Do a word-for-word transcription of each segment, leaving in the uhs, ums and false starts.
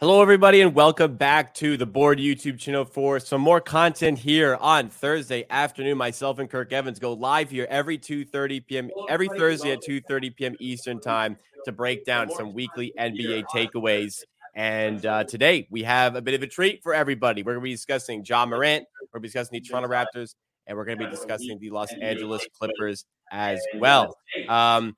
Hello, everybody, and welcome back to the Board YouTube channel for some more content here on Thursday afternoon. Myself and Kirk Evans go live here every two thirty p.m. every Thursday at two thirty p.m. Eastern time to break down some weekly N B A takeaways. And uh, today we have a bit of a treat for everybody. We're going to be discussing John Morant. We're going to be discussing the Toronto Raptors, and we're going to be discussing the Los Angeles Clippers as well. Um,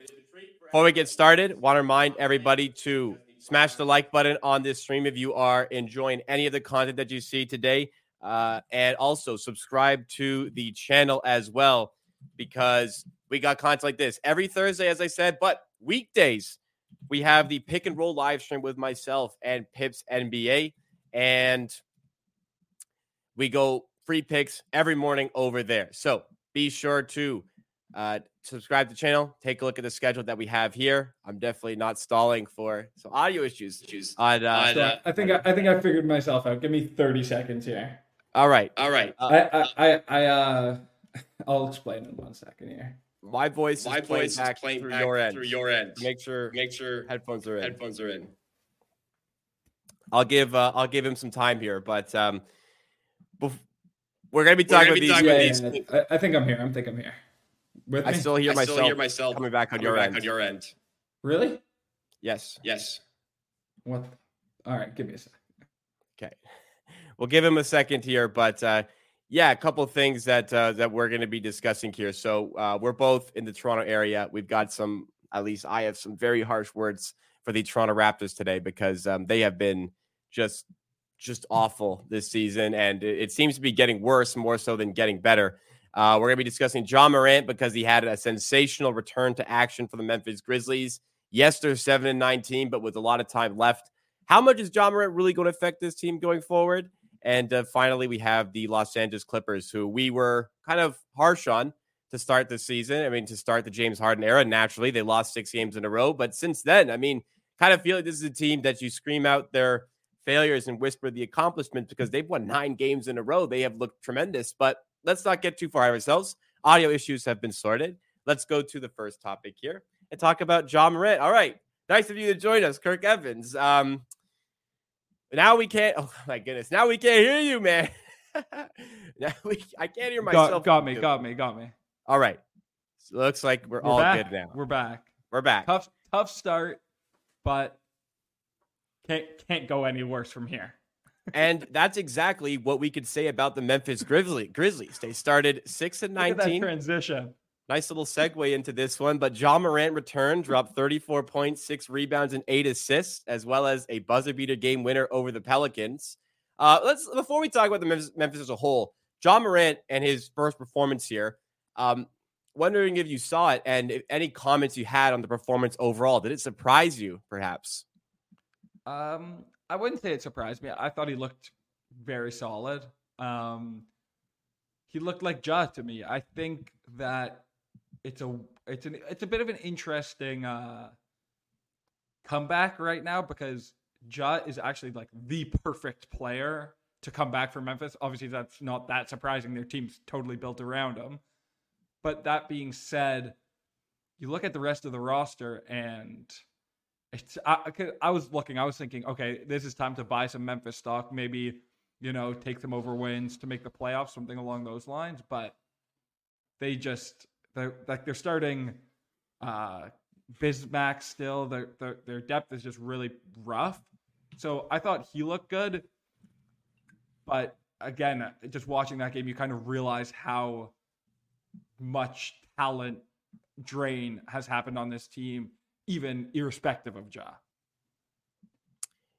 before we get started, want to remind everybody to smash the like button on this stream if you are enjoying any of the content that you see today. Uh, and also subscribe to the channel as well, because we got content like this every Thursday, as I said. But weekdays, we have the pick and roll live stream with myself and Pips N B A. And we go free picks every morning over there. So be sure to uh subscribe to the channel, take a look at the schedule that we have here. I'm definitely not stalling for some audio issues. I'd, uh, I'd, uh, I think I, I think I figured myself out. Give me thirty seconds here. All right. All right. Uh, I, I, I, uh, I'll explain in one second here. My voice is My playing voice back, is playing through, back your end. through your end. Make sure, make sure headphones are in. Headphones are in. I'll give, uh, I'll give him some time here, but, um, bef- we're going to be talking about these. Talking yeah, these. Yeah, yeah. I, I think I'm here. I think I'm here. I still hear I myself. Still hear myself coming back on coming your back end. On your end. Really? Yes. Yes. What? All right. Give me a second. Okay. We'll give him a second here, but uh, yeah, a couple of things that uh, that we're going to be discussing here. So uh, we're both in the Toronto area. We've got some. At least I have some very harsh words for the Toronto Raptors today, because um, they have been just just awful this season, and it, it seems to be getting worse more so than getting better. Uh, we're going to be discussing John Morant, because he had a sensational return to action for the Memphis Grizzlies. Yes, they're seven and nine team, but with a lot of time left. How much is John Morant really going to affect this team going forward? And uh, finally, we have the Los Angeles Clippers, who we were kind of harsh on to start the season. I mean, to start the James Harden era, naturally, they lost six games in a row. But since then, I mean, kind of feel like this is a team that you scream out their failures and whisper the accomplishments, because they've won nine games in a row. They have looked tremendous, but let's not get too far ahead of ourselves. Audio issues have been sorted. Let's go to the first topic here and talk about John Morant. All right. Nice of you to join us, Kirk Evans. Um, now we can't. Oh, my goodness. Now we can't hear you, man. now we, I can't hear myself. Got, got me. Got me. Got me. All right. So looks like we're, we're all back. Good now. We're back. We're back. Tough, tough start, but can't can't go any worse from here. And that's exactly what we could say about the Memphis Grizzlies. Grizzlies. They started six and nineteen. Look at that transition. Nice little segue into this one. But John Morant returned, dropped thirty-four points, six rebounds, and eight assists, as well as a buzzer beater game winner over the Pelicans. Uh, let's before we talk about the Memphis, Memphis as a whole, John Morant and his first performance here. Um, wondering if you saw it and if any comments you had on the performance overall. Did it surprise you, perhaps? Um. I wouldn't say it surprised me. I thought he looked very solid. Um, he looked like Ja to me. I think that it's a it's an it's a bit of an interesting uh, comeback right now, because Ja is actually like the perfect player to come back for Memphis. Obviously, that's not that surprising. Their team's totally built around him. But that being said, you look at the rest of the roster and It's, I, I was looking, I was thinking, okay, this is time to buy some Memphis stock, maybe, you know, take them over wins to make the playoffs, something along those lines. But they just, they're, like they're starting uh, Bismack still. Their, their, their depth is just really rough. So I thought he looked good. But again, just watching that game, you kind of realize how much talent drain has happened on this team, even irrespective of Ja.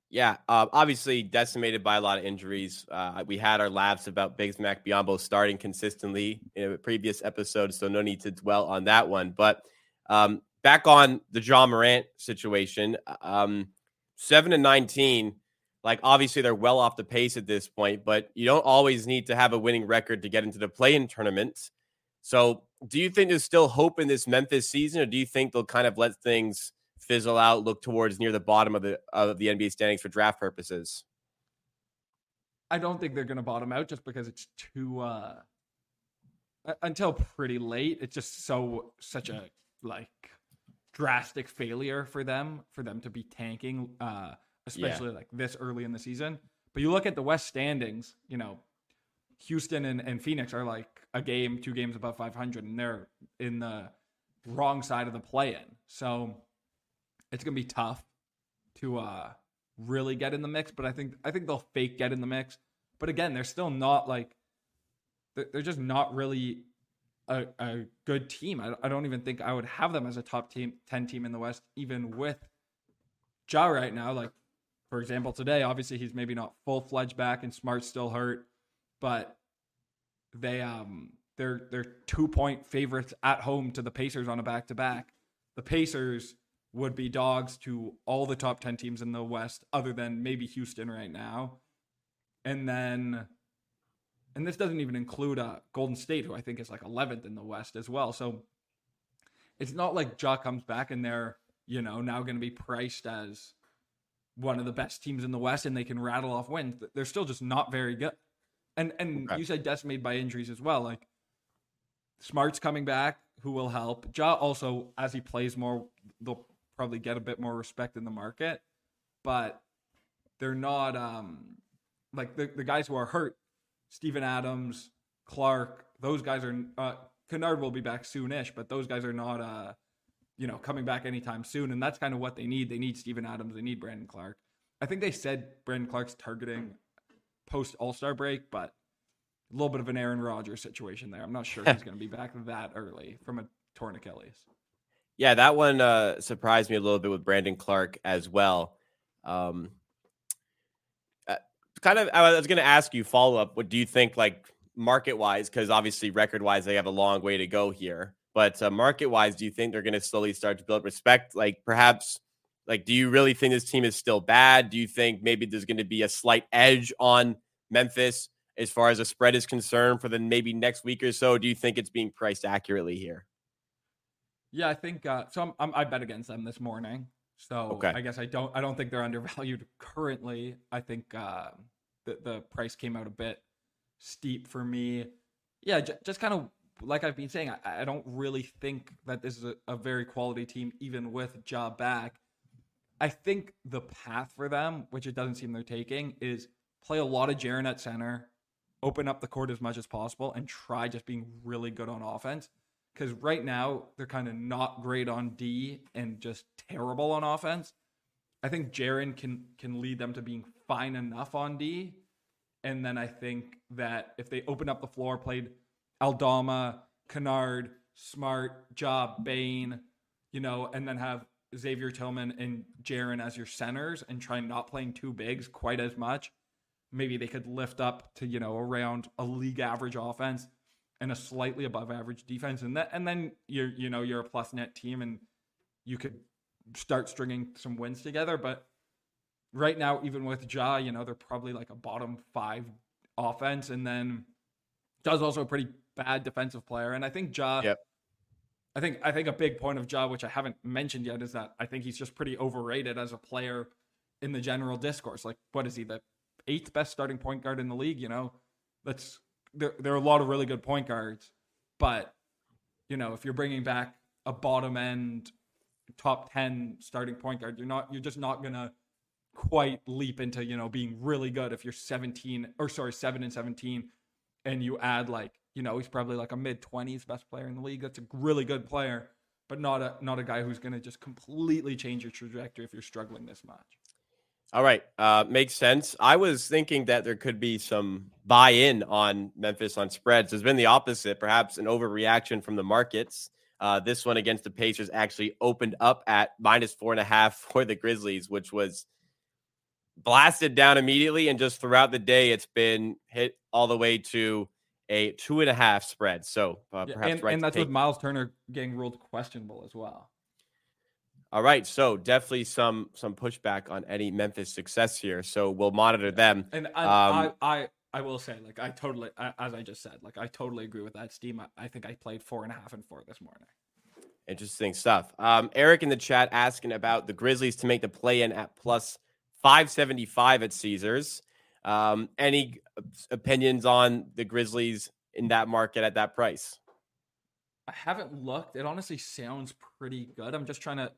Yeah, uh, obviously decimated by a lot of injuries. Uh, we had our laughs about Bismack Biyombo starting consistently in a previous episode, so no need to dwell on that one. But um, back on the John Morant situation, um, seven and nineteen, like obviously they're well off the pace at this point, but you don't always need to have a winning record to get into the play-in tournaments. So do you think there's still hope in this Memphis season, or do you think they'll kind of let things fizzle out, look towards near the bottom of the of the N B A standings for draft purposes? I don't think they're going to bottom out just because it's too uh, until pretty late. It's just so such a like drastic failure for them for them to be tanking, uh, especially yeah. like this early in the season. But you look at the West standings, you know, Houston and, and Phoenix are like a game, two games above five hundred, and they're in the wrong side of the play-in. So it's going to be tough to uh, really get in the mix, but I think I think they'll fake get in the mix. But again, they're still not like – they're just not really a, a good team. I, I don't even think I would have them as a top team, ten team in the West, even with Ja right now. Like, for example, today, obviously he's maybe not full-fledged back and Smart's still hurt, but they, um, they're, they're two-point favorites at home to the Pacers on a back-to-back. The Pacers – would be dogs to all the top ten teams in the West, other than maybe Houston right now. And then, and this doesn't even include uh, Golden State, who I think is like eleventh in the West as well. So it's not like Ja comes back and they're, you know, now going to be priced as one of the best teams in the West and they can rattle off wins. They're still just not very good. And and okay. you said decimated by injuries as well. Like Smart's coming back, who will help. Ja also, as he plays more, they'll probably get a bit more respect in the market, but they're not um, like the, the guys who are hurt, Steven Adams, Clarke, those guys are, uh, Kennard will be back soonish, but those guys are not, uh, you know, coming back anytime soon. And that's kind of what they need. They need Steven Adams. They need Brandon Clarke. I think they said Brandon Clark's targeting post All-Star break, but a little bit of an Aaron Rodgers situation there. I'm not sure he's going to be back that early from a torn Achilles. Yeah, that one uh, surprised me a little bit with Brandon Clarke as well. Um, uh, kind of, I was going to ask you follow up. What do you think, like market wise? Because obviously, record wise, they have a long way to go here. But uh, market wise, do you think they're going to slowly start to build respect? Like perhaps, like do you really think this team is still bad? Do you think maybe there's going to be a slight edge on Memphis as far as a spread is concerned for the maybe next week or so? Do you think it's being priced accurately here? Yeah, I think uh, so. I'm, I'm, I bet against them this morning, so okay. I guess I don't. I don't think they're undervalued currently. I think uh, the the price came out a bit steep for me. Yeah, j- just kind of like I've been saying, I, I don't really think that this is a, a very quality team, even with Ja back. I think the path for them, which it doesn't seem they're taking, is play a lot of Jaren at center, open up the court as much as possible, and try just being really good on offense. Because right now, they're kind of not great on D and just terrible on offense. I think Jaren can can lead them to being fine enough on D. And then I think that if they open up the floor, played Aldama, Kennard, Smart, Ja, Bain, you know, and then have Xavier Tillman and Jaren as your centers and try not playing two bigs quite as much, maybe they could lift up to, you know, around a league average offense and a slightly above average defense. And that, and then you're, you know, you're a plus net team and you could start stringing some wins together. But right now, even with Ja, you know, they're probably like a bottom five offense. And then Ja's also a pretty bad defensive player. And I think Ja, yep. I think, I think a big point of Ja, which I haven't mentioned yet, is that I think he's just pretty overrated as a player in the general discourse. Like, what is he, the eighth best starting point guard in the league? You know, that's, There, there are a lot of really good point guards, but, you know, if you're bringing back a bottom end top ten starting point guard, you're not, you're just not going to quite leap into, you know, being really good if you're seventeen or sorry, seven and seventeen. And you add like, you know, he's probably like a mid twenties best player in the league. That's a really good player, but not a, not a guy who's going to just completely change your trajectory if you're struggling this much. All right. Uh, makes sense. I was thinking that there could be some buy-in on Memphis on spreads. There's been the opposite, perhaps an overreaction from the markets. Uh, this one against the Pacers actually opened up at minus four and a half for the Grizzlies, which was blasted down immediately. And just throughout the day, it's been hit all the way to a two and a half spread. So uh, perhaps yeah, and, right. And that's with Miles Turner getting ruled questionable as well. All right, so definitely some some pushback on any Memphis success here. So we'll monitor them. And I um, I, I I will say, like I totally, as I just said, like I totally agree with that, Steam. I, I think I played four and a half and four this morning. Interesting stuff. Um, Eric in the chat asking about the Grizzlies to make the play-in at plus five seventy-five at Caesars. Um, any opinions on the Grizzlies in that market at that price? I haven't looked. It honestly sounds pretty good. I'm just trying to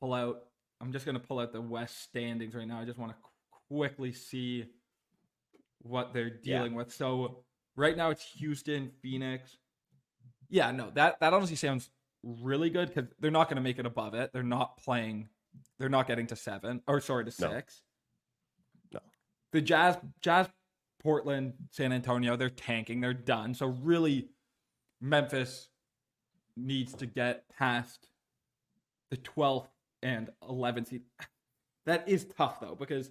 pull out. I'm just going to pull out the West standings right now. I just want to quickly see what they're dealing yeah. with. So right now it's Houston, Phoenix. Yeah, no, that, that honestly sounds really good because they're not going to make it above it. They're not playing. They're not getting to seven or sorry to no. six. No, the Jazz, Jazz, Portland, San Antonio, they're tanking. They're done. So really Memphis needs to get past the twelfth and eleventh seed. That is tough though, because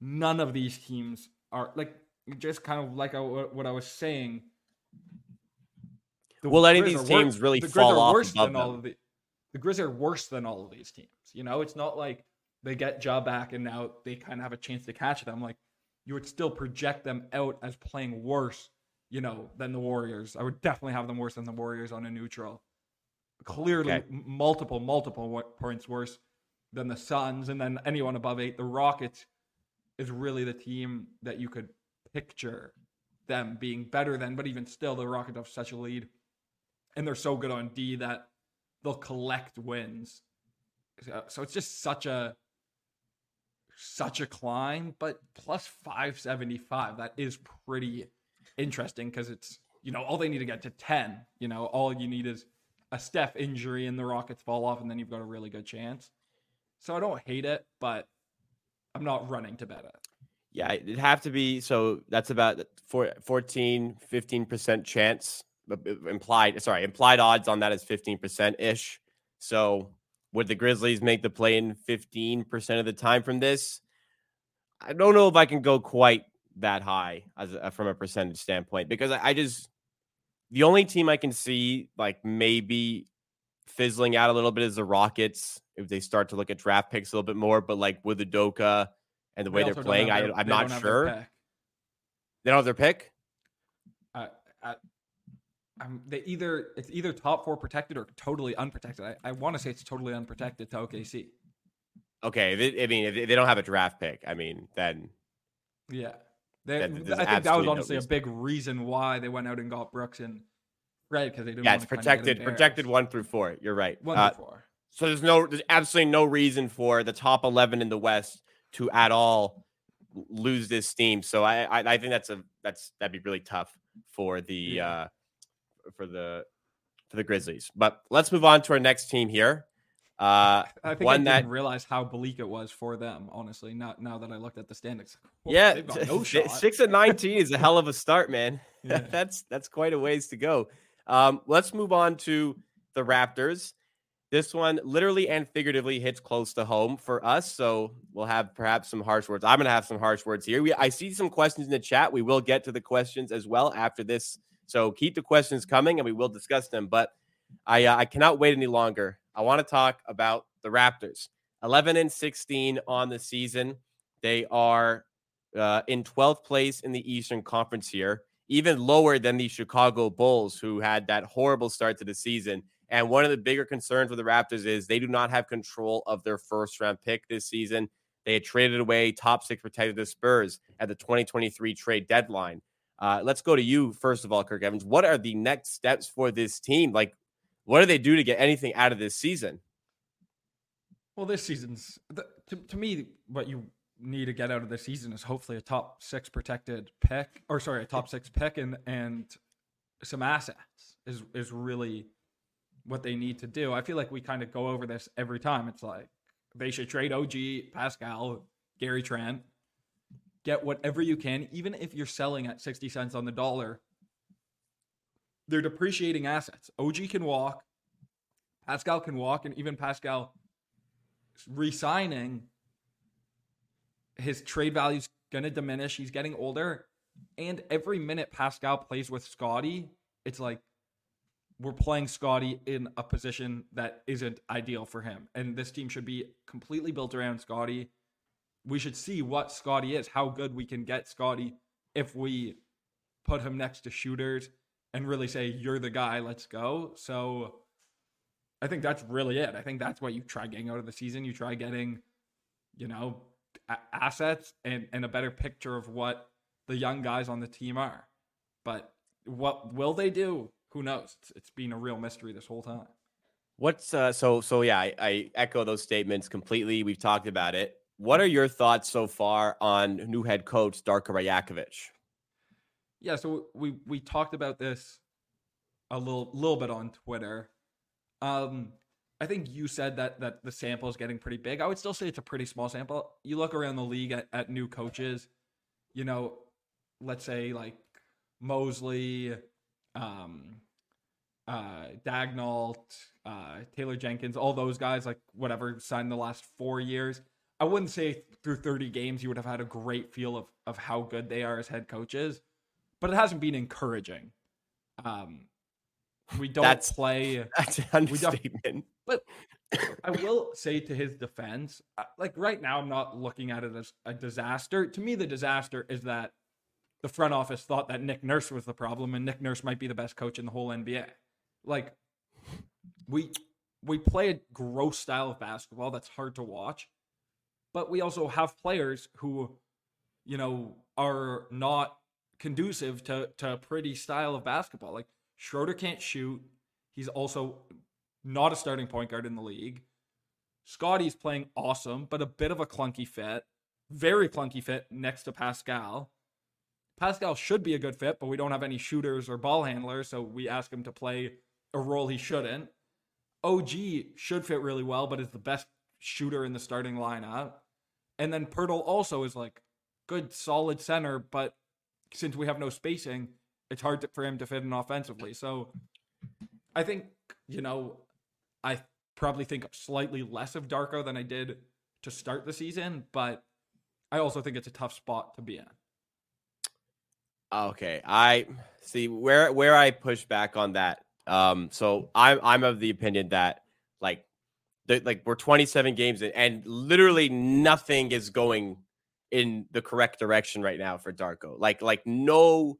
none of these teams are like, just kind of like I, what I was saying. Will any of these teams really fall off above them? The Grizz are worse than all of these teams. You know, it's not like they get Ja back and now they kind of have a chance to catch them. Like, you would still project them out as playing worse, you know, than the Warriors. I would definitely have them worse than the Warriors on a neutral. Clearly, okay. multiple, multiple points worse than the Suns. And then anyone above eight, the Rockets is really the team that you could picture them being better than. But even still, the Rockets have such a lead. And they're so good on D that they'll collect wins. So, so it's just such a such a climb, but plus five seventy-five, that is pretty interesting because it's, you know, all they need to get to ten. You know, all you need is a Steph injury and the Rockets fall off, and then you've got a really good chance. So I don't hate it, but I'm not running to bet it. Yeah, it'd have to be. So that's about fourteen, fifteen percent chance. implied sorry implied odds on that is fifteen percent ish. So would the Grizzlies make the play in fifteen percent of the time from this? I don't know if I can go quite that high as a, from a percentage standpoint, because I, I just the only team I can see like maybe fizzling out a little bit is the Rockets if they start to look at draft picks a little bit more. But like with the Udoka and the way they they're playing, I, their, I'm they not sure they don't have their pick. Uh, I, Um, they either it's either top four protected or totally unprotected. I, I want to say it's totally unprotected to O K C. Okay, they, I mean, if they don't have a draft pick, I mean, then yeah, they, then I think that was honestly no a big reason why they went out and got Brooks and right because they didn't. Yeah, want it's to protected, protected one through four. You're right, one uh, through four. So there's no, there's absolutely no reason for the top eleven in the West to at all lose this team. So I, I, I think that's a that's that'd be really tough for the. Yeah. Uh, for the for the Grizzlies. But let's move on to our next team here. Uh, I think one I didn't that, realize how bleak it was for them, honestly, not now that I looked at the standings. Well, yeah, no six and nineteen is a hell of a start, man. Yeah. that's that's quite a ways to go. Um, let's move on to the Raptors. This one literally and figuratively hits close to home for us, so we'll have perhaps some harsh words. I'm going to have some harsh words here. We I see some questions in the chat. We will get to the questions as well after this. So keep the questions coming, and we will discuss them. But I uh, I cannot wait any longer. I want to talk about the Raptors. eleven and sixteen on the season. They are uh, in twelfth place in the Eastern Conference here, even lower than the Chicago Bulls, who had that horrible start to the season. And one of the bigger concerns with the Raptors is they do not have control of their first-round pick this season. They had traded away top six protected the Spurs at the twenty twenty-three trade deadline. Uh, let's go to you, first of all, Kirk Evans. What are the next steps for this team? Like, what do they do to get anything out of this season? Well, this season's, the, to, to me, what you need to get out of this season is hopefully a top six protected pick, or sorry, a top six pick and and some assets is, is really what they need to do. I feel like we kind of go over this every time. It's like, they should trade O G, Pascal, Gary Trent. Get whatever you can, even if you're selling at sixty cents on the dollar. They're depreciating assets. O G can walk. Pascal can walk. And even Pascal re-signing, his trade value is going to diminish. He's getting older. And every minute Pascal plays with Scottie, it's like we're playing Scottie in a position that isn't ideal for him. And this team should be completely built around Scottie. We should see what Scottie is, how good we can get Scottie if we put him next to shooters and really say, you're the guy, let's go. So I think that's really it. I think that's what you try getting out of the season. You try getting, you know, assets and, and a better picture of what the young guys on the team are. But what will they do? Who knows? It's, it's been a real mystery this whole time. What's uh, so, so yeah, I, I echo those statements completely. We've talked about it. What are your thoughts so far on new head coach Darko Rajakovic? Yeah. So we, we talked about this a little, little bit on Twitter. Um, I think you said that, that the sample is getting pretty big. I would still say it's a pretty small sample. You look around the league at, at new coaches, you know, let's say like Mosley, um, uh, Dagnall, uh, Taylor Jenkins, all those guys, like whatever, signed the last four years. I wouldn't say through thirty games, you would have had a great feel of, of how good they are as head coaches, but it hasn't been encouraging. Um, we don't that's, play. That's an understatement. But I will say to his defense, like right now, I'm not looking at it as a disaster. To me, the disaster is that the front office thought that Nick Nurse was the problem, and Nick Nurse might be the best coach in the whole N B A. Like we, we play a gross style of basketball that's hard to watch. But we also have players who, you know, are not conducive to, to a pretty style of basketball. Like Schroeder can't shoot. He's also not a starting point guard in the league. Scottie's playing awesome, but a bit of a clunky fit. Very clunky fit next to Pascal. Pascal should be a good fit, but we don't have any shooters or ball handlers, so we ask him to play a role he shouldn't. O G should fit really well, but is the best shooter in the starting lineup. And then Pirtle also is like good, solid center, but since we have no spacing, it's hard to, for him to fit in offensively. So I think, you know, I probably think slightly less of Darko than I did to start the season, but I also think it's a tough spot to be in. Okay. I see where, where I push back on that. Um, so I'm, I'm of the opinion that like, like we're twenty-seven games in, and literally nothing is going in the correct direction right now for Darko. Like, like no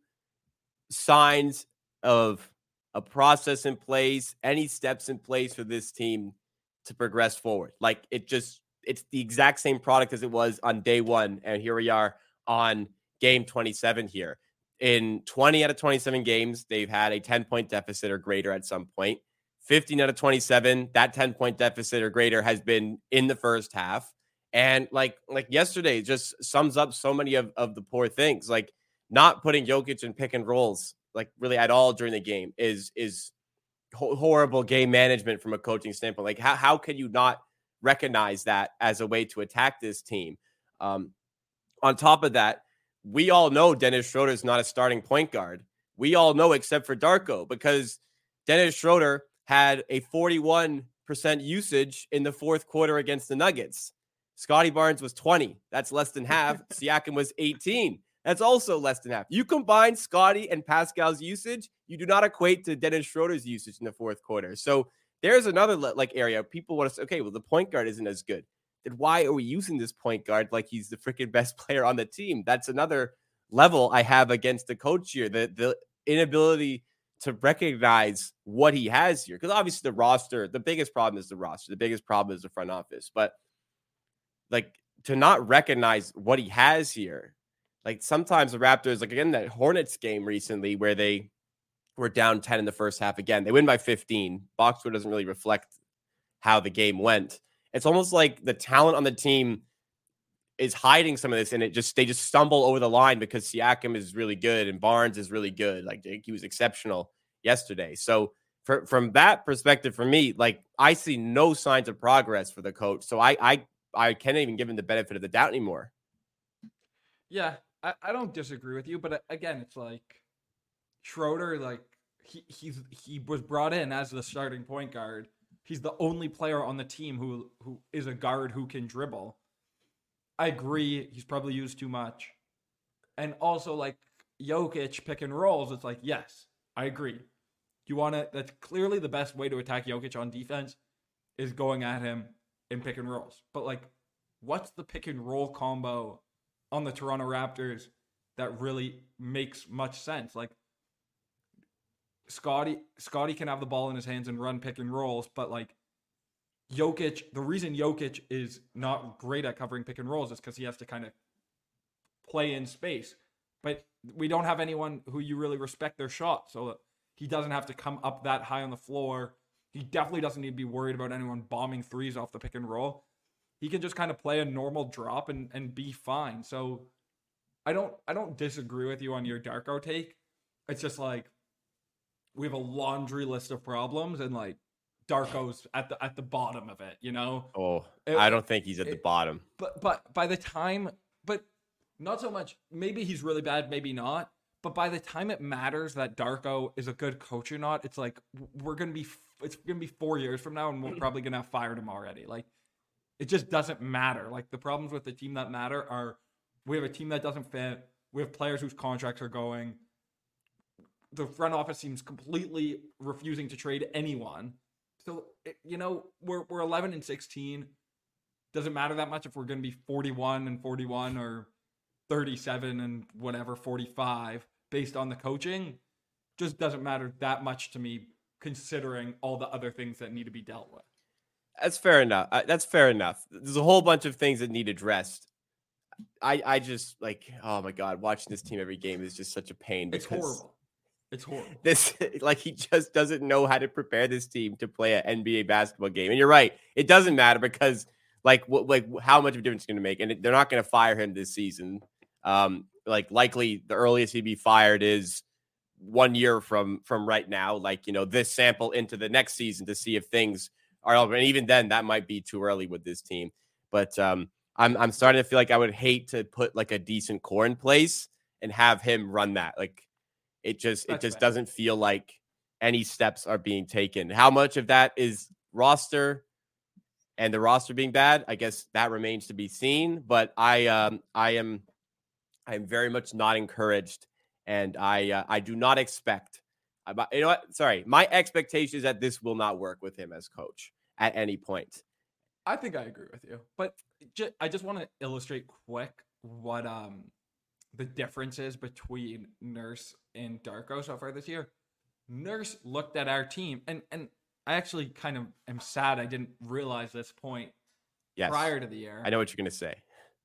signs of a process in place, any steps in place for this team to progress forward. Like it just, it's the exact same product as it was on day one. And here we are on game twenty-seven here. In twenty out of twenty-seven games, they've had a ten point deficit or greater at some point. fifteen out of twenty-seven, that ten point deficit or greater has been in the first half. And like, like yesterday just sums up so many of, of the poor things, like not putting Jokic in pick and rolls, like really at all during the game is, is ho- horrible game management from a coaching standpoint. Like how, how can you not recognize that as a way to attack this team? Um, on top of that, we all know Dennis Schroeder is not a starting point guard. We all know, except for Darko, because Dennis Schroeder had a forty-one percent usage in the fourth quarter against the Nuggets. Scottie Barnes was twenty. That's less than half. Siakam was eighteen. That's also less than half. You combine Scottie and Pascal's usage, you do not equate to Dennis Schroeder's usage in the fourth quarter. So there's another like area. People want to say, okay, well, the point guard isn't as good. Then why are we using this point guard like he's the freaking best player on the team? That's another level I have against the coach here. The, the inability to recognize what he has here. Because obviously the roster, the biggest problem is the roster. The biggest problem is the front office. But like to not recognize what he has here, like sometimes the Raptors, like again, that Hornets game recently where they were down ten in the first half again, they win by fifteen. Box score doesn't really reflect how the game went. It's almost like the talent on the team is hiding some of this, and it just they just stumble over the line because Siakam is really good and Barnes is really good. Like he was exceptional yesterday. So for, from that perspective, for me, like I see no signs of progress for the coach. So I I I can't even give him the benefit of the doubt anymore. Yeah, I, I don't disagree with you, but again, it's like Schroeder, like he he's he was brought in as the starting point guard. He's the only player on the team who who is a guard who can dribble. I agree. He's probably used too much. And also like Jokic pick and rolls. It's like, yes, I agree. You want to, that's clearly the best way to attack Jokic on defense is going at him in pick and rolls. But like, what's the pick and roll combo on the Toronto Raptors that really makes much sense? Like, Scottie, Scottie can have the ball in his hands and run pick and rolls, but like Jokic, the reason Jokic is not great at covering pick and rolls is because he has to kind of play in space. But we don't have anyone who you really respect their shot, so he doesn't have to come up that high on the floor. He definitely doesn't need to be worried about anyone bombing threes off the pick and roll. He can just kind of play a normal drop and, and be fine. So I don't I don't disagree with you on your Darko take. It's just like we have a laundry list of problems, and like Darko's at the at the bottom of it, you know? Oh, it, I don't think he's at it, the bottom. But but by the time, but not so much. Maybe he's really bad, maybe not. But by the time it matters that Darko is a good coach or not, it's like we're gonna be it's gonna be four years from now, and we're probably gonna have fired him already. Like it just doesn't matter. Like the problems with the team that matter are we have a team that doesn't fit. We have players whose contracts are going. The front office seems completely refusing to trade anyone. So, you know, we're we're eleven and sixteen. Doesn't matter that much if we're going to be forty-one and forty-one or thirty-seven and whatever, forty-five, based on the coaching. Just doesn't matter that much to me, considering all the other things that need to be dealt with. That's fair enough. Uh, that's fair enough. There's a whole bunch of things that need addressed. I, I just, like, oh my God, watching this team every game is just such a pain. It's horrible. It's horrible. This, like, he just doesn't know how to prepare this team to play an N B A basketball game. And you're right. It doesn't matter because, like, what, like how much of a difference it's going to make. And they're not going to fire him this season. Um, like, likely the earliest he'd be fired is one year from from right now. Like, you know, this sample into the next season to see if things are over. And even then, that might be too early with this team. But um, I'm I'm starting to feel like I would hate to put, like, a decent core in place and have him run that. Like, It just That's it just bad. doesn't feel like any steps are being taken. How much of that is roster and the roster being bad? I guess that remains to be seen. But I um, I am I am very much not encouraged, and I uh, I do not expect. You know what? Sorry, my expectation is that this will not work with him as coach at any point. I think I agree with you, but ju- I just want to illustrate quick what um. the differences between Nurse and Darko so far this year. Nurse looked at our team, and, and I actually kind of am sad I didn't realize this point yes. prior to the year. I know what you're going to say.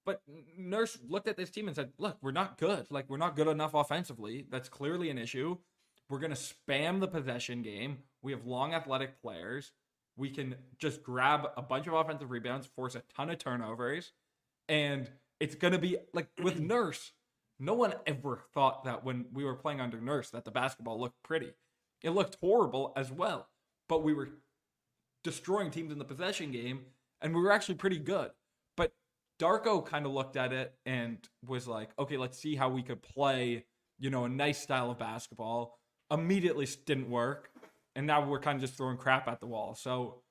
But Nurse looked at this team and said, look, we're not good. Like, we're not good enough offensively. That's clearly an issue. We're going to spam the possession game. We have long athletic players. We can just grab a bunch of offensive rebounds, force a ton of turnovers, and it's going to be, like, with Nurse, no one ever thought that when we were playing under Nurse that the basketball looked pretty. It looked horrible as well, but we were destroying teams in the possession game, and we were actually pretty good. But Darko kind of looked at it and was like, okay, let's see how we could play, you know, a nice style of basketball. Immediately didn't work, and now we're kind of just throwing crap at the wall. So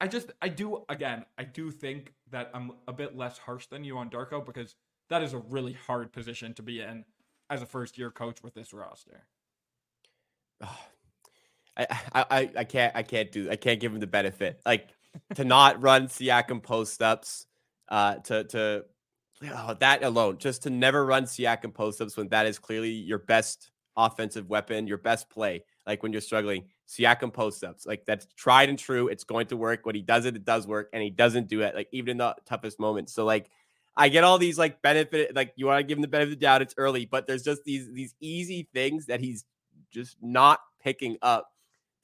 I just, I do, again, I do think that I'm a bit less harsh than you on Darko because that is a really hard position to be in as a first-year coach with this roster. Oh, I, I I can't I can't do I can't give him the benefit, like, to not run Siakam post-ups, uh, to to oh, that alone, just to never run Siakam post-ups when that is clearly your best offensive weapon, your best play. Like when you're struggling, Siakam post-ups, like that's tried and true. It's going to work. When he does it, it does work, and he doesn't do it, like even in the toughest moments. So like, I get all these like benefit, like you want to give him the benefit of the doubt. It's early, but there's just these, these easy things that he's just not picking up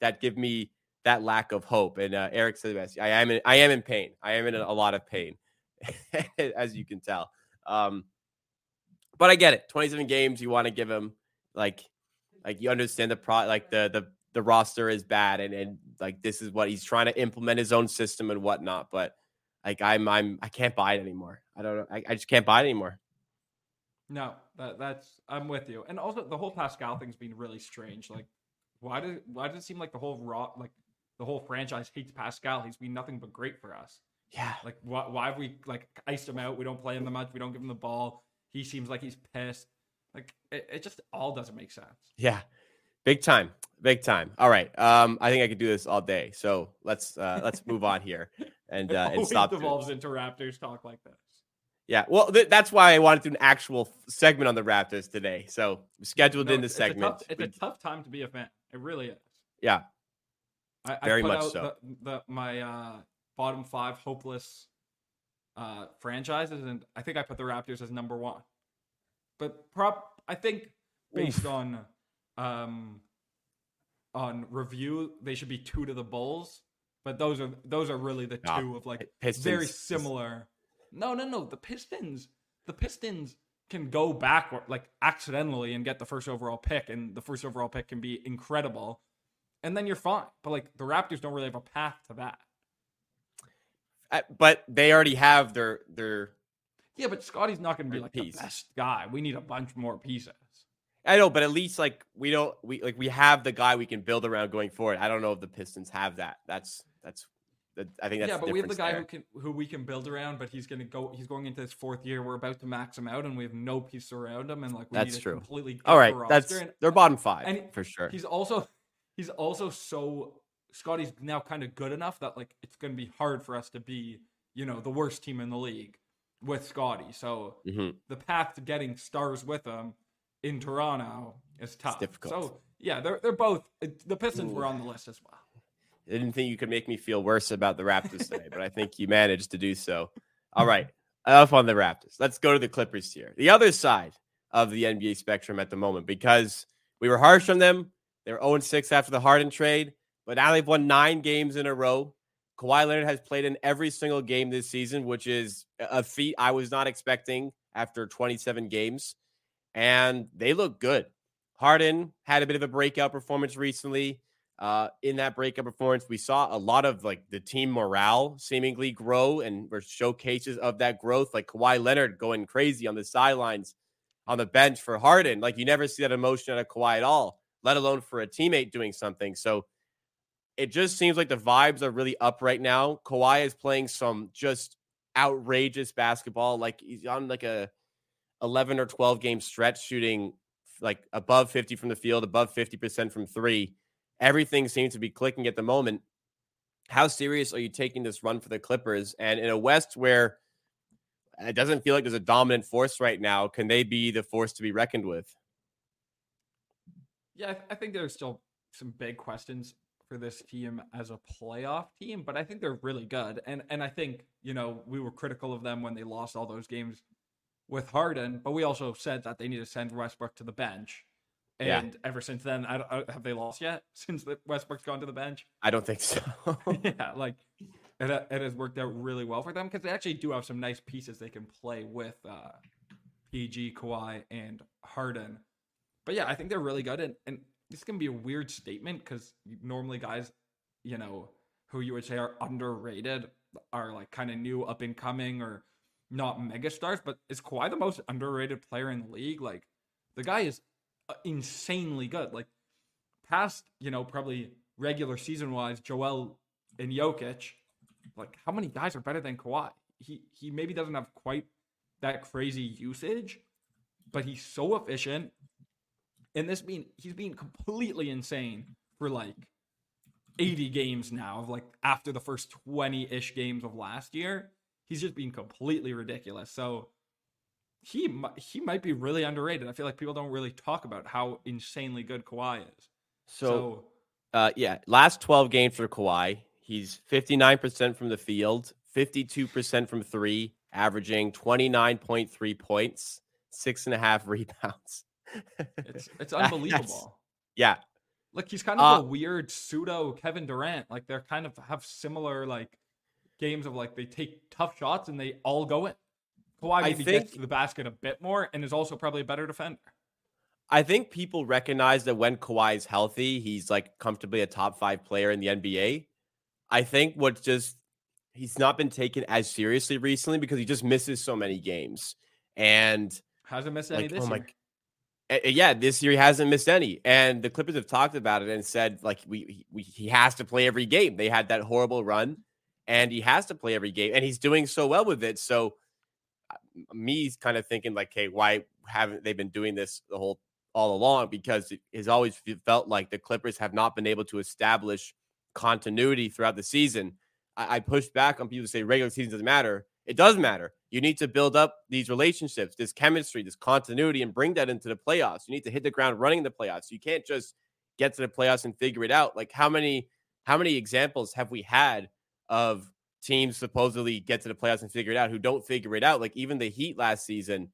that give me that lack of hope. And uh, Eric says, I am, in, I am in pain. I am in a lot of pain, as you can tell. Um, but I get it. twenty-seven games. You want to give him like, like you understand the pro, like the, the, the roster is bad. And, and like, this is what he's trying to implement his own system and whatnot. But Like I'm, I'm, I can't buy it anymore. I don't know. I, I just can't buy it anymore. No, that, that's, I'm with you. And also the whole Pascal thing's been really strange. Like why does, why does it seem like the whole raw, like the whole franchise hates Pascal? He's been nothing but great for us. Yeah. Like why, why have we like iced him out? We don't play him that much. We don't give him the ball. He seems like he's pissed. Like it, it just all doesn't make sense. Yeah. Big time. Big time. All right. Um, I think I could do this all day. So let's uh, let's move on here and, uh, and stop. It devolves into Raptors talk like that. Yeah. Well, th- that's why I wanted to do an actual f- segment on the Raptors today. So scheduled no, in the segment. A tough, it's we, a tough time to be a fan. It really is. Yeah. I, Very I put much out so. The, the, my uh, bottom five hopeless uh, franchises, and I think I put the Raptors as number one. But prop, I think based Oof. on um, on review, they should be two to the Bulls. But those are those are really the nah, two of like Pistons. Very similar. No, no, no. The Pistons, the Pistons can go backward, like accidentally, and get the first overall pick, and the first overall pick can be incredible, and then you're fine. But like the Raptors don't really have a path to that. Uh, but they already have their their. Yeah, but Scottie's not going to be like piece. the best guy. We need a bunch more pieces. I know, but at least like we don't we like we have the guy we can build around going forward. I don't know if the Pistons have that. That's that's. I think that's yeah, but we have the guy there. who can who we can build around, but he's gonna go. He's going into his fourth year. We're about to max him out, and we have no piece around him. And like, we that's need true. A completely all right, that's and, their bottom five and for sure. He's also he's also so Scottie's now kind of good enough that like it's gonna be hard for us to be you know the worst team in the league with Scottie. So mm-hmm. the path to getting stars with him in Toronto is tough. It's difficult. So yeah, they're they're both the Pistons Ooh. were on the list as well. I didn't think you could make me feel worse about the Raptors today, but I think you managed to do so. All right, enough on the Raptors. Let's go to the Clippers here. The other side of the N B A spectrum at the moment, because we were harsh on them. They were oh and six after the Harden trade, but now they've won nine games in a row. Kawhi Leonard has played in every single game this season, which is a feat I was not expecting after twenty-seven games, and they look good. Harden had a bit of a breakout performance recently. Uh, in that breakup performance, we saw a lot of like the team morale seemingly grow, and were showcases of that growth, like Kawhi Leonard going crazy on the sidelines, on the bench for Harden. Like you never see that emotion out of Kawhi at all, let alone for a teammate doing something. So it just seems like the vibes are really up right now. Kawhi is playing some just outrageous basketball. Like he's on like a eleven or twelve game stretch, shooting like above fifty from the field, above fifty percent from three. Everything seems to be clicking at the moment. How serious are you taking this run for the Clippers? And in a West where it doesn't feel like there's a dominant force right now, can they be the force to be reckoned with? Yeah, I think there's still some big questions for this team as a playoff team, but I think they're really good. And and I think, you know, we were critical of them when they lost all those games with Harden, but we also said that they need to send Westbrook to the bench. And yeah. ever since then, I, I, have they lost yet since Westbrook's gone to the bench? I don't think so. yeah, like it, it has worked out really well for them because they actually do have some nice pieces they can play with uh, P G, Kawhi, and Harden. But yeah, I think they're really good. And, and this is going to be a weird statement because normally guys, you know, who you would say are underrated are like kind of new, up and coming, or not megastars. But is Kawhi the most underrated player in the league? Like the guy is insanely good. Like past, you know, probably regular season wise, Joel and Jokic, like how many guys are better than Kawhi? He he maybe doesn't have quite that crazy usage, but he's so efficient. And this mean he's being completely insane for like eighty games now, of like after the first twenty-ish games of last year. He's just being completely ridiculous. So He he might be really underrated. I feel like people don't really talk about how insanely good Kawhi is. So, so uh, yeah, last twelve games for Kawhi, he's fifty-nine percent from the field, fifty-two percent from three, averaging twenty-nine point three points, six and a half rebounds. It's it's unbelievable. Yeah, look, he's kind of uh, a weird pseudo Kevin Durant. Like they're kind of have similar like games of like they take tough shots and they all go in. Kawhi maybe I think, gets to the basket a bit more and is also probably a better defender. I think people recognize that when Kawhi is healthy, he's like comfortably a top five player in the N B A. I think what's just, he's not been taken as seriously recently because he just misses so many games. And hasn't missed any like, this oh year. My, yeah, this year he hasn't missed any. And the Clippers have talked about it and said, like, we, we he has to play every game. They had that horrible run and he has to play every game and he's doing so well with it. So, me's kind of thinking like, hey, why haven't they been doing this the whole all along, because it has always felt like the Clippers have not been able to establish continuity throughout the season. I, I pushed back on people who say regular season doesn't matter. It does matter. You need to build up these relationships, this chemistry, this continuity, and bring that into the playoffs. You need to hit the ground running in the playoffs. You can't just get to the playoffs and figure it out. Like, how many how many examples have we had of teams supposedly get to the playoffs and figure it out who don't figure it out? Like, even the Heat last season,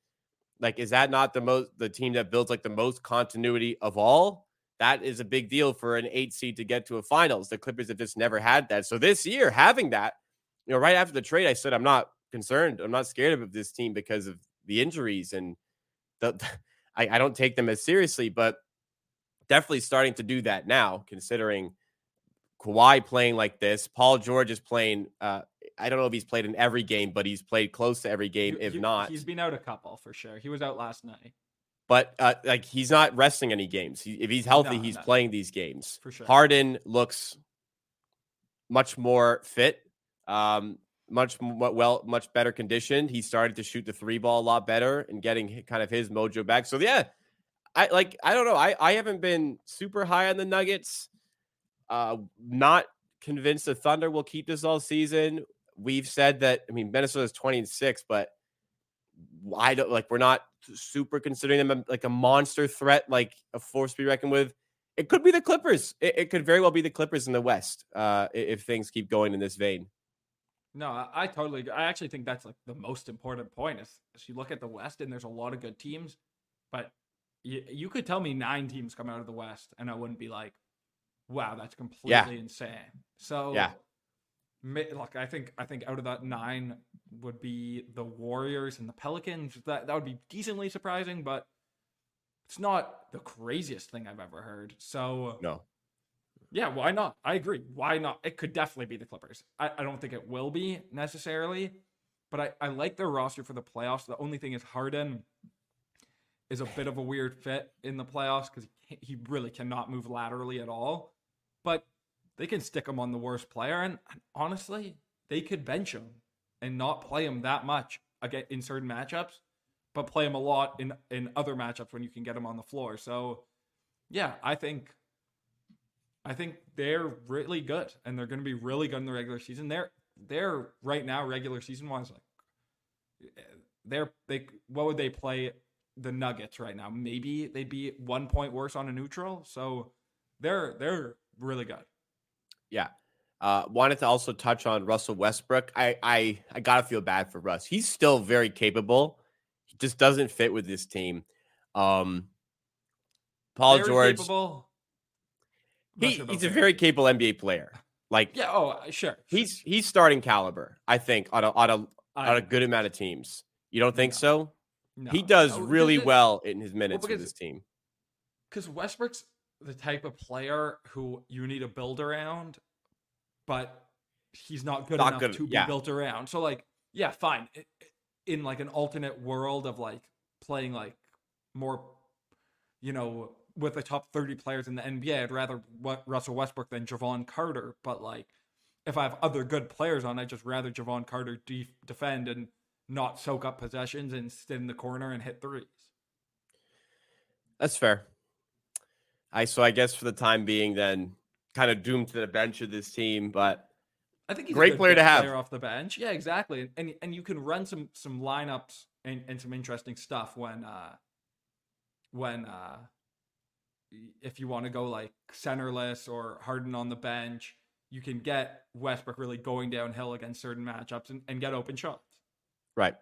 like, is that not the most the team that builds like the most continuity of all? That is a big deal for an eight seed to get to a finals. The Clippers have just never had that. So this year, having that, you know, right after the trade, I said, I'm not concerned. I'm not scared of this team because of the injuries, and the, I, I don't take them as seriously, but definitely starting to do that now, considering Kawhi playing like this. Paul George is playing, uh, I don't know if he's played in every game, but he's played close to every game. You, if you, not, he's been out a couple for sure. He was out last night, but uh, like, he's not resting any games. He, if he's healthy, no, he's no. playing these games for sure. Harden looks much more fit. Um, Much well, much better conditioned. He started to shoot the three ball a lot better and getting kind of his mojo back. So yeah, I like I don't know. I, I haven't been super high on the Nuggets. Uh, not convinced the Thunder will keep this all season. We've said that. I mean, Minnesota's twenty and six, but I don't like. We're not super considering them like a monster threat, like a force to be reckoned with. It could be the Clippers. It, it could very well be the Clippers in the West uh, if things keep going in this vein. No, I, I totally agree. I actually think that's like the most important point is, is you look at the West and there's a lot of good teams, but you, you could tell me nine teams come out of the West and I wouldn't be like, wow, that's completely yeah. insane. So yeah, look, I think, I think out of that nine would be the Warriors and the Pelicans. That, that would be decently surprising, but it's not the craziest thing I've ever heard. So no. Yeah, why not? I agree. Why not? It could definitely be the Clippers. I, I don't think it will be necessarily, but I, I like their roster for the playoffs. The only thing is Harden is a bit of a weird fit in the playoffs because he, he really cannot move laterally at all, but they can stick him on the worst player, and, and honestly, they could bench him and not play him that much again in certain matchups, but play him a lot in, in other matchups when you can get him on the floor. So, yeah, I think... I think they're really good, and they're going to be really good in the regular season. They're they're right now regular season wise, like they're they what would they play the Nuggets right now? Maybe they'd be one point worse on a neutral, so they're they're really good. Yeah, uh, wanted to also touch on Russell Westbrook. I I I gotta feel bad for Russ. He's still very capable. He just doesn't fit with this team. Um, Paul very George. Capable. He, he's there. a very capable N B A player. Like, yeah, oh, sure. He's he's starting caliber, I think, on a on a I on a good know. amount of teams. You don't think no. so? No. He does no, really it, well in his minutes well, with this team. Because Westbrook's the type of player who you need to build around, but he's not good not enough good, to yeah. be built around. So, like, yeah, fine. In like an alternate world of like playing like more, you know, with the top thirty players in the N B A, I'd rather Russell Westbrook than Javon Carter. But like, if I have other good players on, I'd just rather Javon Carter de- defend and not soak up possessions and sit in the corner and hit threes. That's fair. I, so I guess for the time being, then kind of doomed to the bench of this team, but I think he's great a good player to have player off the bench. Yeah, exactly. And, and you can run some, some lineups and, and some interesting stuff when, uh, when, uh, if you want to go like centerless or Harden on the bench, you can get Westbrook really going downhill against certain matchups and, and get open shots. Right.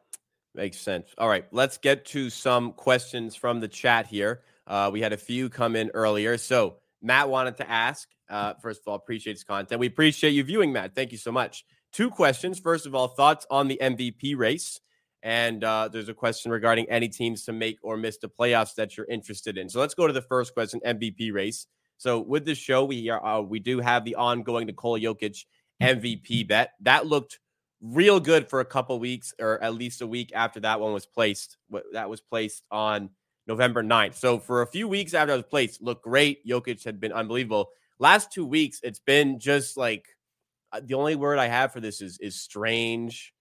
Makes sense. All right. Let's get to some questions from the chat here. Uh, we had a few come in earlier. So Matt wanted to ask, uh, first of all, appreciate his content. We appreciate you viewing, Matt. Thank you so much. Two questions. First of all, thoughts on the M V P race. And uh, there's a question regarding any teams to make or miss the playoffs that you're interested in. So let's go to the first question, M V P race. So with this show, we are uh, we do have the ongoing Nikola Jokic M V P bet. That looked real good for a couple weeks, or at least a week after that one was placed. That was placed on November ninth. So for a few weeks after it was placed, looked great. Jokic had been unbelievable. Last two weeks, it's been just like, the only word I have for this is is strange.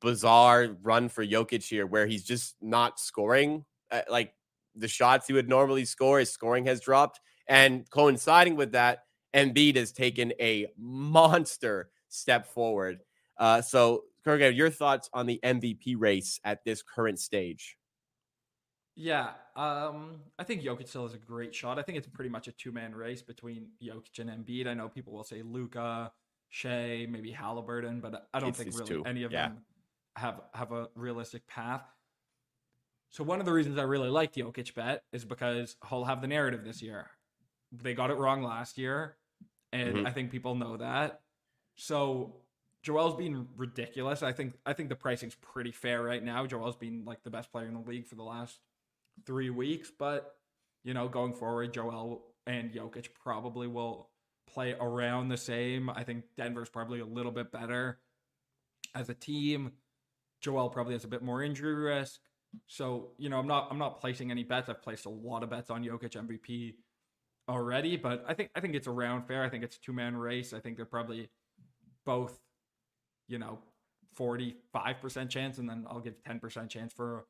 Bizarre run for Jokic here where he's just not scoring. Uh, like the shots he would normally score, his scoring has dropped. And coinciding with that, Embiid has taken a monster step forward. Uh, so, Kirk, your thoughts on the M V P race at this current stage? Yeah, um, I think Jokic still has a great shot. I think it's pretty much a two-man race between Jokic and Embiid. I know people will say Luka, Shea, maybe Halliburton, but I don't it's think really two. any of yeah. them have have a realistic path. So one of the reasons I really like the Jokic bet is because he'll have the narrative this year. They got it wrong last year, and mm-hmm. I think people know that. So Joel's been ridiculous. I think I think the pricing's pretty fair right now. Joel's been like the best player in the league for the last three weeks, but you know, going forward, Joel and Jokic probably will play around the same. I think Denver's probably a little bit better as a team. Joel probably has a bit more injury risk. So, you know, I'm not I'm not placing any bets. I've placed a lot of bets on Jokic M V P already, but I think I think it's around fair. I think it's a two-man race. I think they're probably both, you know, forty-five percent chance, and then I'll give ten percent chance for,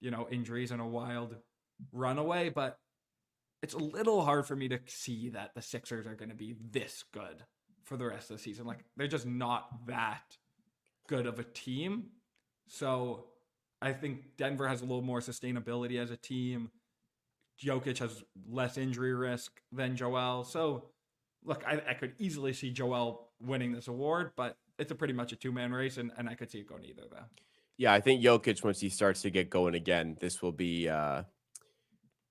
you know, injuries and a wild runaway. But it's a little hard for me to see that the Sixers are going to be this good for the rest of the season. Like, they're just not that good of a team. So I think Denver has a little more sustainability as a team. Jokic has less injury risk than Joel. So, look, I, I could easily see Joel winning this award, but it's a pretty much a two-man race, and, and I could see it going either, though. Yeah, I think Jokic, once he starts to get going again, this will be uh,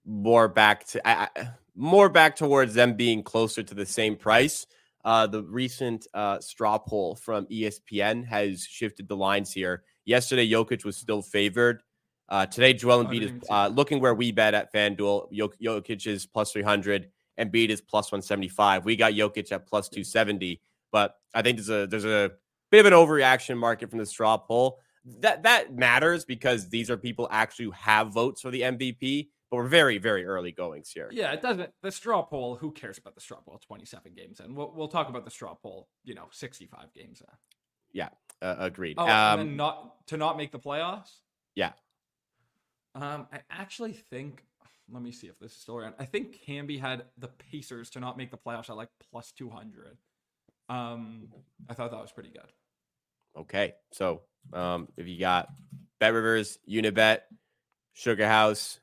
more back to I, I, more back towards them being closer to the same price. Uh, the recent uh, straw poll from E S P N has shifted the lines here. Yesterday, Jokic was still favored. Uh, today, Joel Embiid is uh, looking where we bet at FanDuel. Jok- Jokic is plus three hundred, Embiid is plus one seventy-five. We got Jokic at plus two seventy, but I think there's a there's a bit of an overreaction market from the straw poll. That that matters because these are people actually who have votes for the M V P, but we're very, very early goings here. Yeah, it doesn't. The straw poll, who cares about the straw poll twenty-seven games in? We'll, we'll talk about the straw poll, you know, sixty-five games in. Yeah, uh, agreed. Oh, um, and not, to not make the playoffs? Yeah. Um, I actually think, let me see if this is still around. I think Camby had the Pacers to not make the playoffs at like plus two hundred. Um, I thought that was pretty good. Okay. So, um, if you got Bet Rivers, Unibet, Sugar House,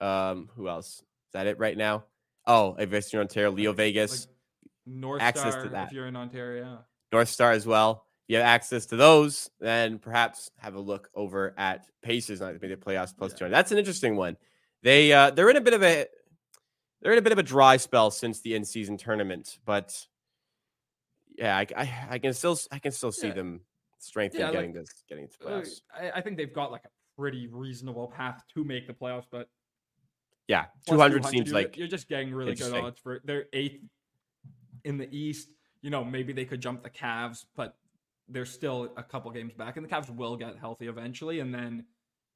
um, who else? Is that it right now? Oh, if you're in Ontario, Leo Vegas. Like North access Star to that. If you're in Ontario. North Star as well. If you have access to those, then perhaps have a look over at Pacers. Not maybe the playoffs plus yeah. two hundred. That's an interesting one. They uh, they're in a bit of a they're in a bit of a dry spell since the in season tournament, but yeah, I, I, I can still I can still see yeah. them strengthen yeah, getting like, this getting to playoffs. I, I think they've got like a pretty reasonable path to make the playoffs, but yeah, two hundred, two hundred seems you're, like you're just getting really good odds for they're eighth in the East. You know, maybe they could jump the Cavs, but they're still a couple games back, and the Cavs will get healthy eventually. And then,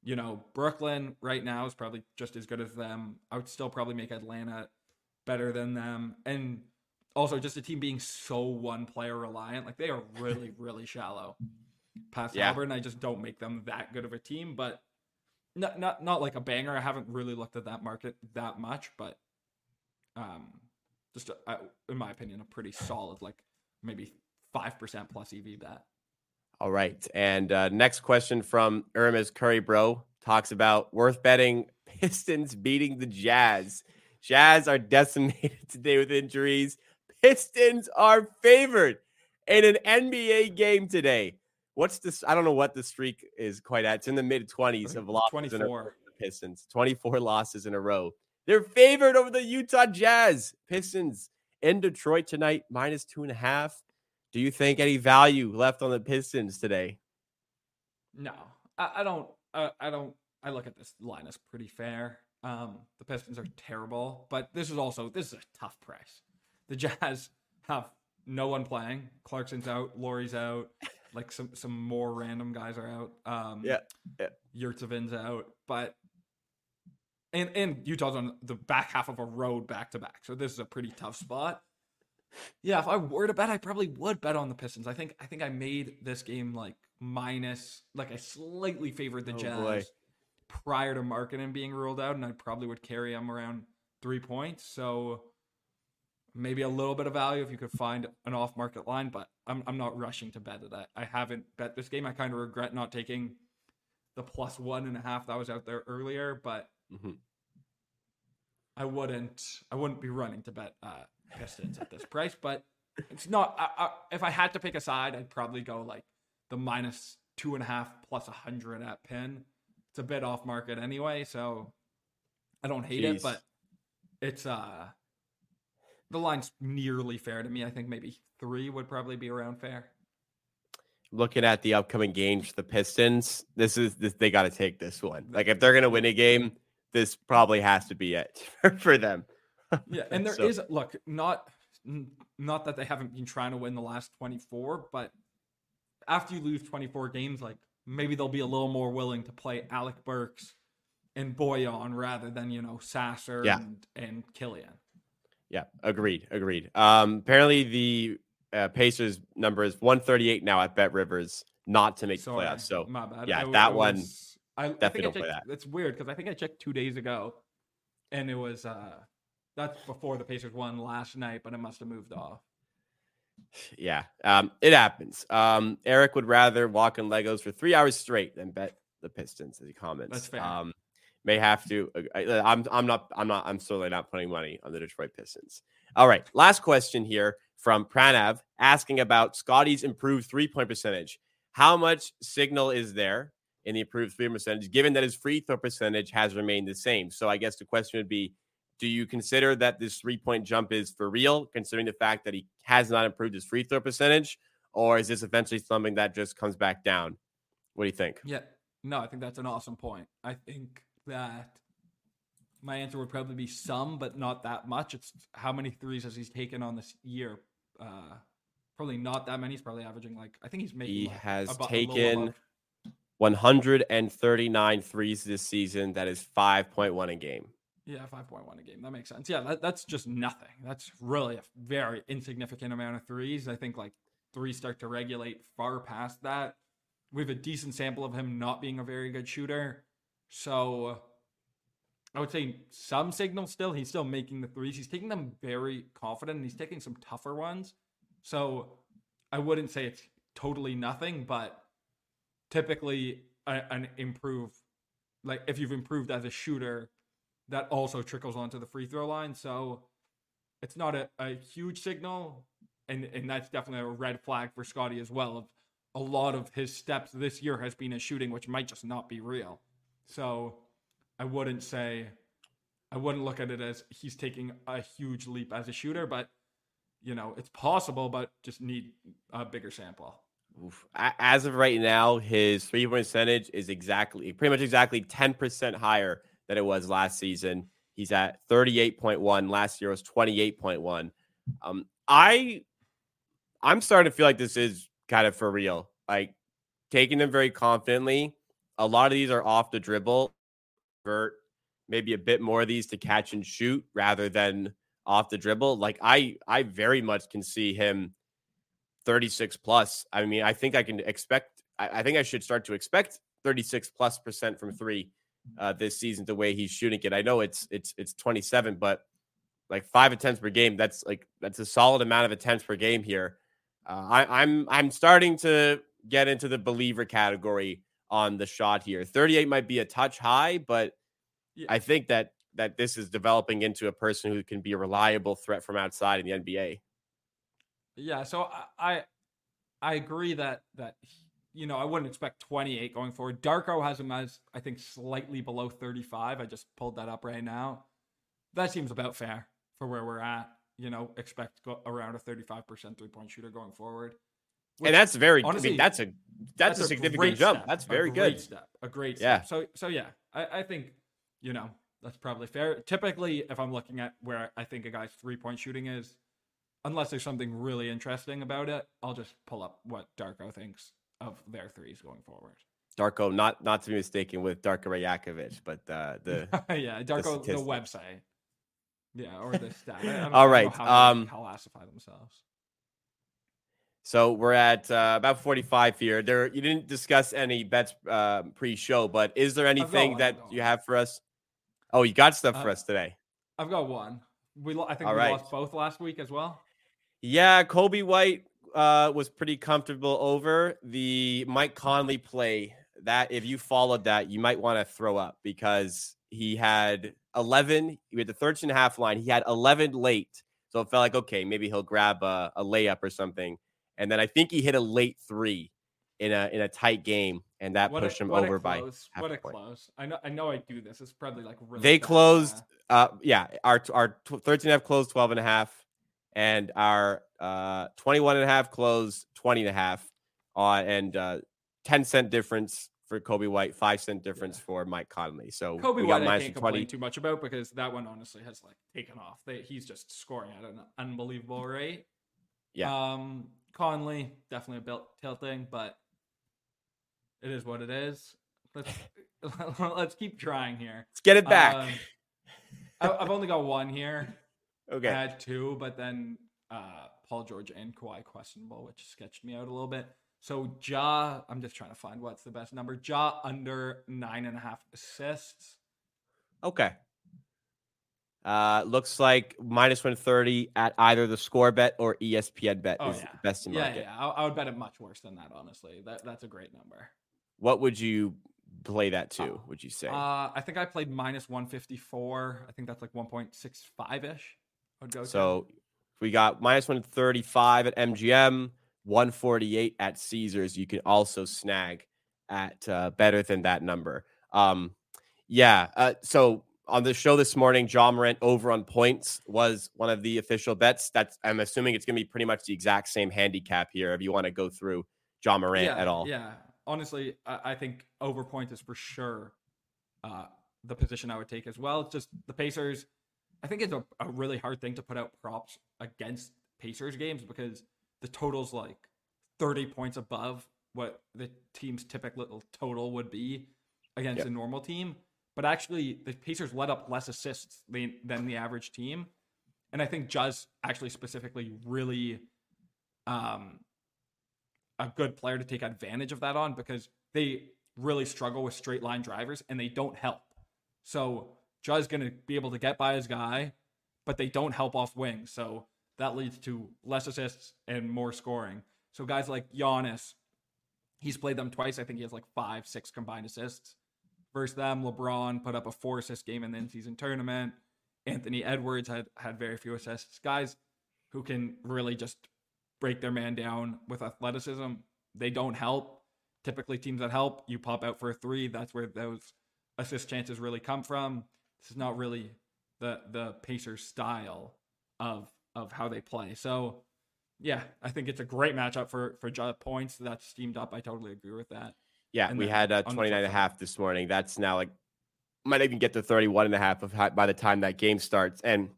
you know, Brooklyn right now is probably just as good as them. I would still probably make Atlanta better than them. And also just a team being so one player reliant, like they are really, really shallow past yeah. Auburn. I just don't make them that good of a team, but not, not, not like a banger. I haven't really looked at that market that much, but um, just a, I, in my opinion, a pretty solid, like maybe five percent plus E V bet. All right. And uh, next question from Ermes Curry Bro talks about worth betting Pistons beating the Jazz. Jazz are decimated today with injuries. Pistons are favored in an N B A game today. What's this? I don't know what the streak is quite at. It's in the mid twenties of losses. twenty-four. Pistons, twenty-four losses in a row. They're favored over the Utah Jazz. Pistons in Detroit tonight, minus two and a half. Do you think any value left on the Pistons today? No, I, I don't. Uh, I don't. I look at this line as pretty fair. Um, the Pistons are terrible, but this is also this is a tough price. The Jazz have no one playing. Clarkson's out. Laurie's out. Like some some more random guys are out. Um, yeah, yeah. Yurtsevin's out, but and and Utah's on the back half of a road back to back, so this is a pretty tough spot. Yeah, if I were to bet, I probably would bet on the Pistons. I think I think I made this game like minus, like I slightly favored the oh Jazz boy. prior to Markkanen being ruled out, and I probably would carry him around three points. So maybe a little bit of value if you could find an off-market line, but I'm I'm not rushing to bet it. I, I haven't bet this game. I kind of regret not taking the plus one and a half that was out there earlier, but mm-hmm. I wouldn't I wouldn't be running to bet uh, Pistons at this price. But it's not. I, I, if I had to pick a side, I'd probably go like the minus two and a half plus a hundred at Penn. It's a bit off market anyway, so I don't hate Jeez. it, but it's uh the line's nearly fair to me. I think maybe three would probably be around fair. Looking at the upcoming games, the Pistons, this is this they got to take this one. Like if they're gonna win a game, this probably has to be it for them. Yeah, and there so. is look not not that they haven't been trying to win the last twenty-four, but after you lose twenty-four games, like maybe they'll be a little more willing to play Alec Burks and Boyan rather than, you know, Sasser yeah. and, and Killian. Yeah, agreed, agreed. Um, apparently the uh, Pacers number is one thirty-eight now at Bet Rivers, not to make Sorry, the playoffs. So my bad. yeah, I, that I was, one I, definitely I think I don't checked, play that. It's weird because I think I checked two days ago, and it was uh, that's before the Pacers won last night, but it must have moved off. Yeah, um, it happens. Um, Eric would rather walk in Legos for three hours straight than bet the Pistons. As he comments, that's fair. Um, may have to. I, I'm. I'm not. I'm not. I'm certainly not putting money on the Detroit Pistons. All right. Last question here from Pranav asking about Scottie's improved three-point percentage. How much signal is there in the improved three-point percentage, given that his free throw percentage has remained the same? So I guess the question would be, do you consider that this three-point jump is for real, considering the fact that he has not improved his free throw percentage? Or is this eventually something that just comes back down? What do you think? Yeah. No, I think that's an awesome point. I think that my answer would probably be some, but not that much. It's how many threes has he taken on this year? Uh, probably not that many. He's probably averaging like, I think he's making. He like has about, taken one hundred thirty-nine threes this season. That is five point one a game. Yeah, five point one a game. That makes sense. Yeah, that, that's just nothing. That's really a very insignificant amount of threes. I think like threes start to regulate far past that. We have a decent sample of him not being a very good shooter. So I would say some signal still. He's still making the threes. He's taking them very confident, and he's taking some tougher ones. So I wouldn't say it's totally nothing, but typically a, an improve, like if you've improved as a shooter, that also trickles onto the free throw line. So it's not a, a huge signal. And, and that's definitely a red flag for Scottie as well. Of a lot of his steps this year has been a shooting, which might just not be real. So I wouldn't say, I wouldn't look at it as he's taking a huge leap as a shooter, but you know, it's possible, but just need a bigger sample. Oof. As of right now, his three point percentage is exactly, pretty much exactly ten percent higher than it was last season. He's at thirty-eight point one. Last year was twenty-eight point one. Um, I, I'm starting to feel like this is kind of for real. Like taking them very confidently. A lot of these are off the dribble. Maybe a bit more of these to catch and shoot rather than off the dribble. Like I, I very much can see him thirty-six plus. I mean, I think I can expect. I, I think I should start to expect thirty-six plus percent from three. Uh, this season, the way he's shooting it, I know it's it's it's twenty-seven, but like five attempts per game, that's like that's a solid amount of attempts per game here. Uh, I, I'm I'm starting to get into the believer category on the shot here. thirty-eight might be a touch high, but yeah. I think that that this is developing into a person who can be a reliable threat from outside in the N B A. Yeah, so I I, I agree that that. He- You know, I wouldn't expect twenty-eight going forward. Darko has him as, I think, slightly below thirty-five. I just pulled that up right now. That seems about fair for where we're at. You know, expect go around a thirty-five percent three-point shooter going forward. Which, and that's very, honestly, I mean, that's a that's, that's a significant jump. Step, that's very a great good. Step, a great step. Yeah. So, so yeah, I, I think, you know, that's probably fair. Typically, if I'm looking at where I think a guy's three-point shooting is, unless there's something really interesting about it, I'll just pull up what Darko thinks of their threes going forward. Darko, not not to be mistaken with Darko Rajakovic, but uh, the yeah, Darko the, the website, yeah, or the stat. I don't, All I don't right, know how um, they classify themselves. So we're at uh, about forty-five here. There, you didn't discuss any bets uh, pre-show, but is there anything one, that you have for us? Oh, you got stuff uh, for us today. I've got one. We lo- I think All we right. lost both last week as well. Yeah, Kobe White uh, was pretty comfortable over the Mike Conley play. That if you followed that, you might want to throw up because he had eleven. He had the thirteen and a half line. He had eleven late, so it felt like okay, maybe he'll grab a, a layup or something. And then I think he hit a late three in a in a tight game, and that what pushed a, him over by half what a point. Close. I know, I know, I do this. It's probably like really they closed. Uh, yeah, our our thirteen and a half closed twelve and a half, and our uh, twenty-one and a half closed twenty and a half on and uh, ten cent difference for Kobe White, five cent difference yeah. for Mike Conley. So Kobe White, I can't complain too much about because that one honestly has like taken off. They, he's just scoring at an unbelievable rate. Yeah. Um, Conley, definitely a belt tilting, but it is what it is. Let's let's keep trying here. Let's get it back. Um, I, I've only got one here. Okay. I had two, but then uh, Paul George and Kawhi questionable, which sketched me out a little bit. So Ja, I'm just trying to find what's the best number. Ja under nine and a half assists. Okay. Uh, looks like minus one thirty at either the score bet or E S P N bet oh, is yeah. the best in yeah, market. Yeah, I, I would bet it much worse than that, honestly. That That's a great number. What would you play that to, uh, would you say? Uh, I think I played minus one fifty-four. I think that's like one sixty-five-ish. I would go so to. We got minus one thirty-five at M G M, one forty-eight at Caesars. You can also snag at uh, better than that number. Um, yeah, uh, so... On the show this morning, John Morant over on points was one of the official bets. That's I'm assuming it's going to be pretty much the exact same handicap here if you want to go through John Morant yeah, at all. Yeah, honestly, I think over point is for sure uh, the position I would take as well. It's just the Pacers. I think it's a, a really hard thing to put out props against Pacers games because the total's like thirty points above what the team's typical total would be against yep. a normal team. But actually, the Pacers let up less assists than, than the average team. And I think Jazz actually specifically really um, a good player to take advantage of that on because they really struggle with straight line drivers and they don't help. So Jazz is going to be able to get by his guy, but they don't help off wing. So that leads to less assists and more scoring. So guys like Giannis, he's played them twice. I think he has like five, six combined assists. Versus them, LeBron put up a four assist game in the in-season tournament. Anthony Edwards had, had very few assists. Guys who can really just break their man down with athleticism. They don't help. Typically teams that help, you pop out for a three. That's where those assist chances really come from. This is not really the the Pacers style of of how they play. So yeah, I think it's a great matchup for, for Ja points. That's steamed up. I totally agree with that. Yeah, and we had uh, twenty-nine and a half this morning. That's now like might even get to thirty-one and a half of how, by the time that game starts. And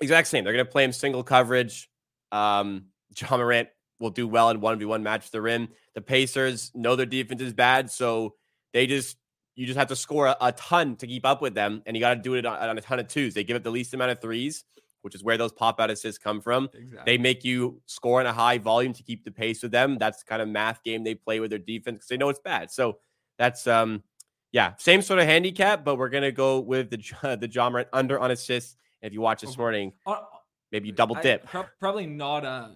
exact same. They're going to play him single coverage. Um, John Morant will do well in one v one match to the rim. The Pacers know their defense is bad, so they just you just have to score a, a ton to keep up with them, and you got to do it on, on a ton of twos. They give up the least amount of threes, which is where those pop-out assists come from. Exactly. They make you score in a high volume to keep the pace with them. That's the kind of math game they play with their defense because they know it's bad. So that's, um, yeah, same sort of handicap, but we're going to go with the uh, the John Morant under on assists. And if you watch this okay. morning, uh, maybe you double dip. I, pro- probably not uh,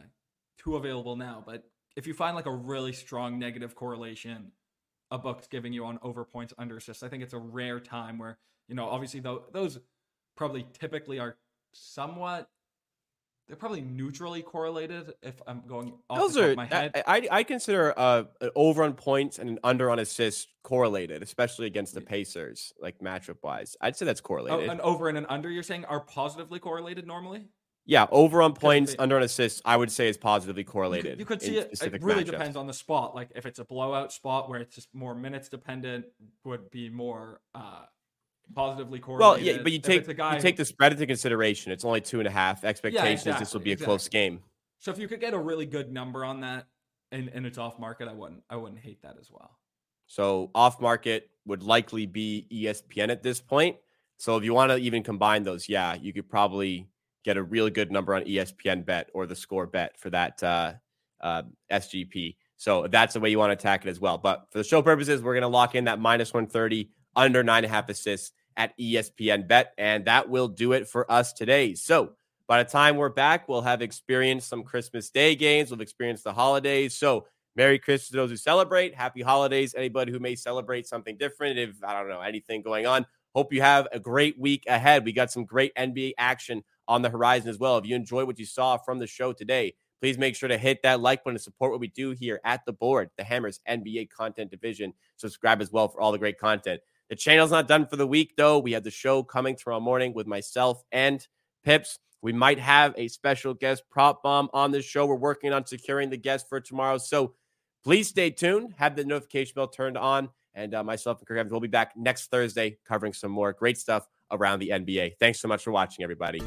too available now, but if you find like a really strong negative correlation a book's giving you on over points, under assists, I think it's a rare time where, you know, obviously though those probably typically are somewhat they're probably neutrally correlated if I'm going off Those the top are, of my head. I, I consider uh, an over on points and an under on assists correlated, especially against the Pacers, like matchup wise. I'd say that's correlated. Oh, an over and an under you're saying are positively correlated normally? Yeah, over on points, under on assists, I would say is positively correlated. You could, you could see it, it really matchups. Depends on the spot. Like if it's a blowout spot where it's just more minutes dependent would be more uh positively correlated. Well, yeah, but you take the guy you take the spread into consideration. It's only two and a half. Expectations yeah, exactly, this will be a exactly. close game. So if you could get a really good number on that, and, and it's off market, I wouldn't I wouldn't hate that as well. So off market would likely be E S P N at this point. So if you want to even combine those, yeah, you could probably get a really good number on E S P N bet or the score bet for that uh, uh, S G P. So that's the way you want to attack it as well. But for the show purposes, we're going to lock in that minus one thirty under nine and a half assists at E S P N Bet. And that will do it for us today. So by the time we're back, we'll have experienced some Christmas Day games. We'll experience the holidays. So Merry Christmas to those who celebrate. Happy holidays. Anybody who may celebrate something different, if I don't know, anything going on, hope you have a great week ahead. We got some great N B A action on the horizon as well. If you enjoyed what you saw from the show today, please make sure to hit that like button to support what we do here at The Board, the Hammers N B A content division. Subscribe as well for all the great content. The channel's not done for the week, though. We have the show coming tomorrow morning with myself and Pips. We might have a special guest prop bomb on this show. We're working on securing the guest for tomorrow. So please stay tuned. Have the notification bell turned on. And uh, myself and Kirk Evans will be back next Thursday covering some more great stuff around the N B A. Thanks so much for watching, everybody.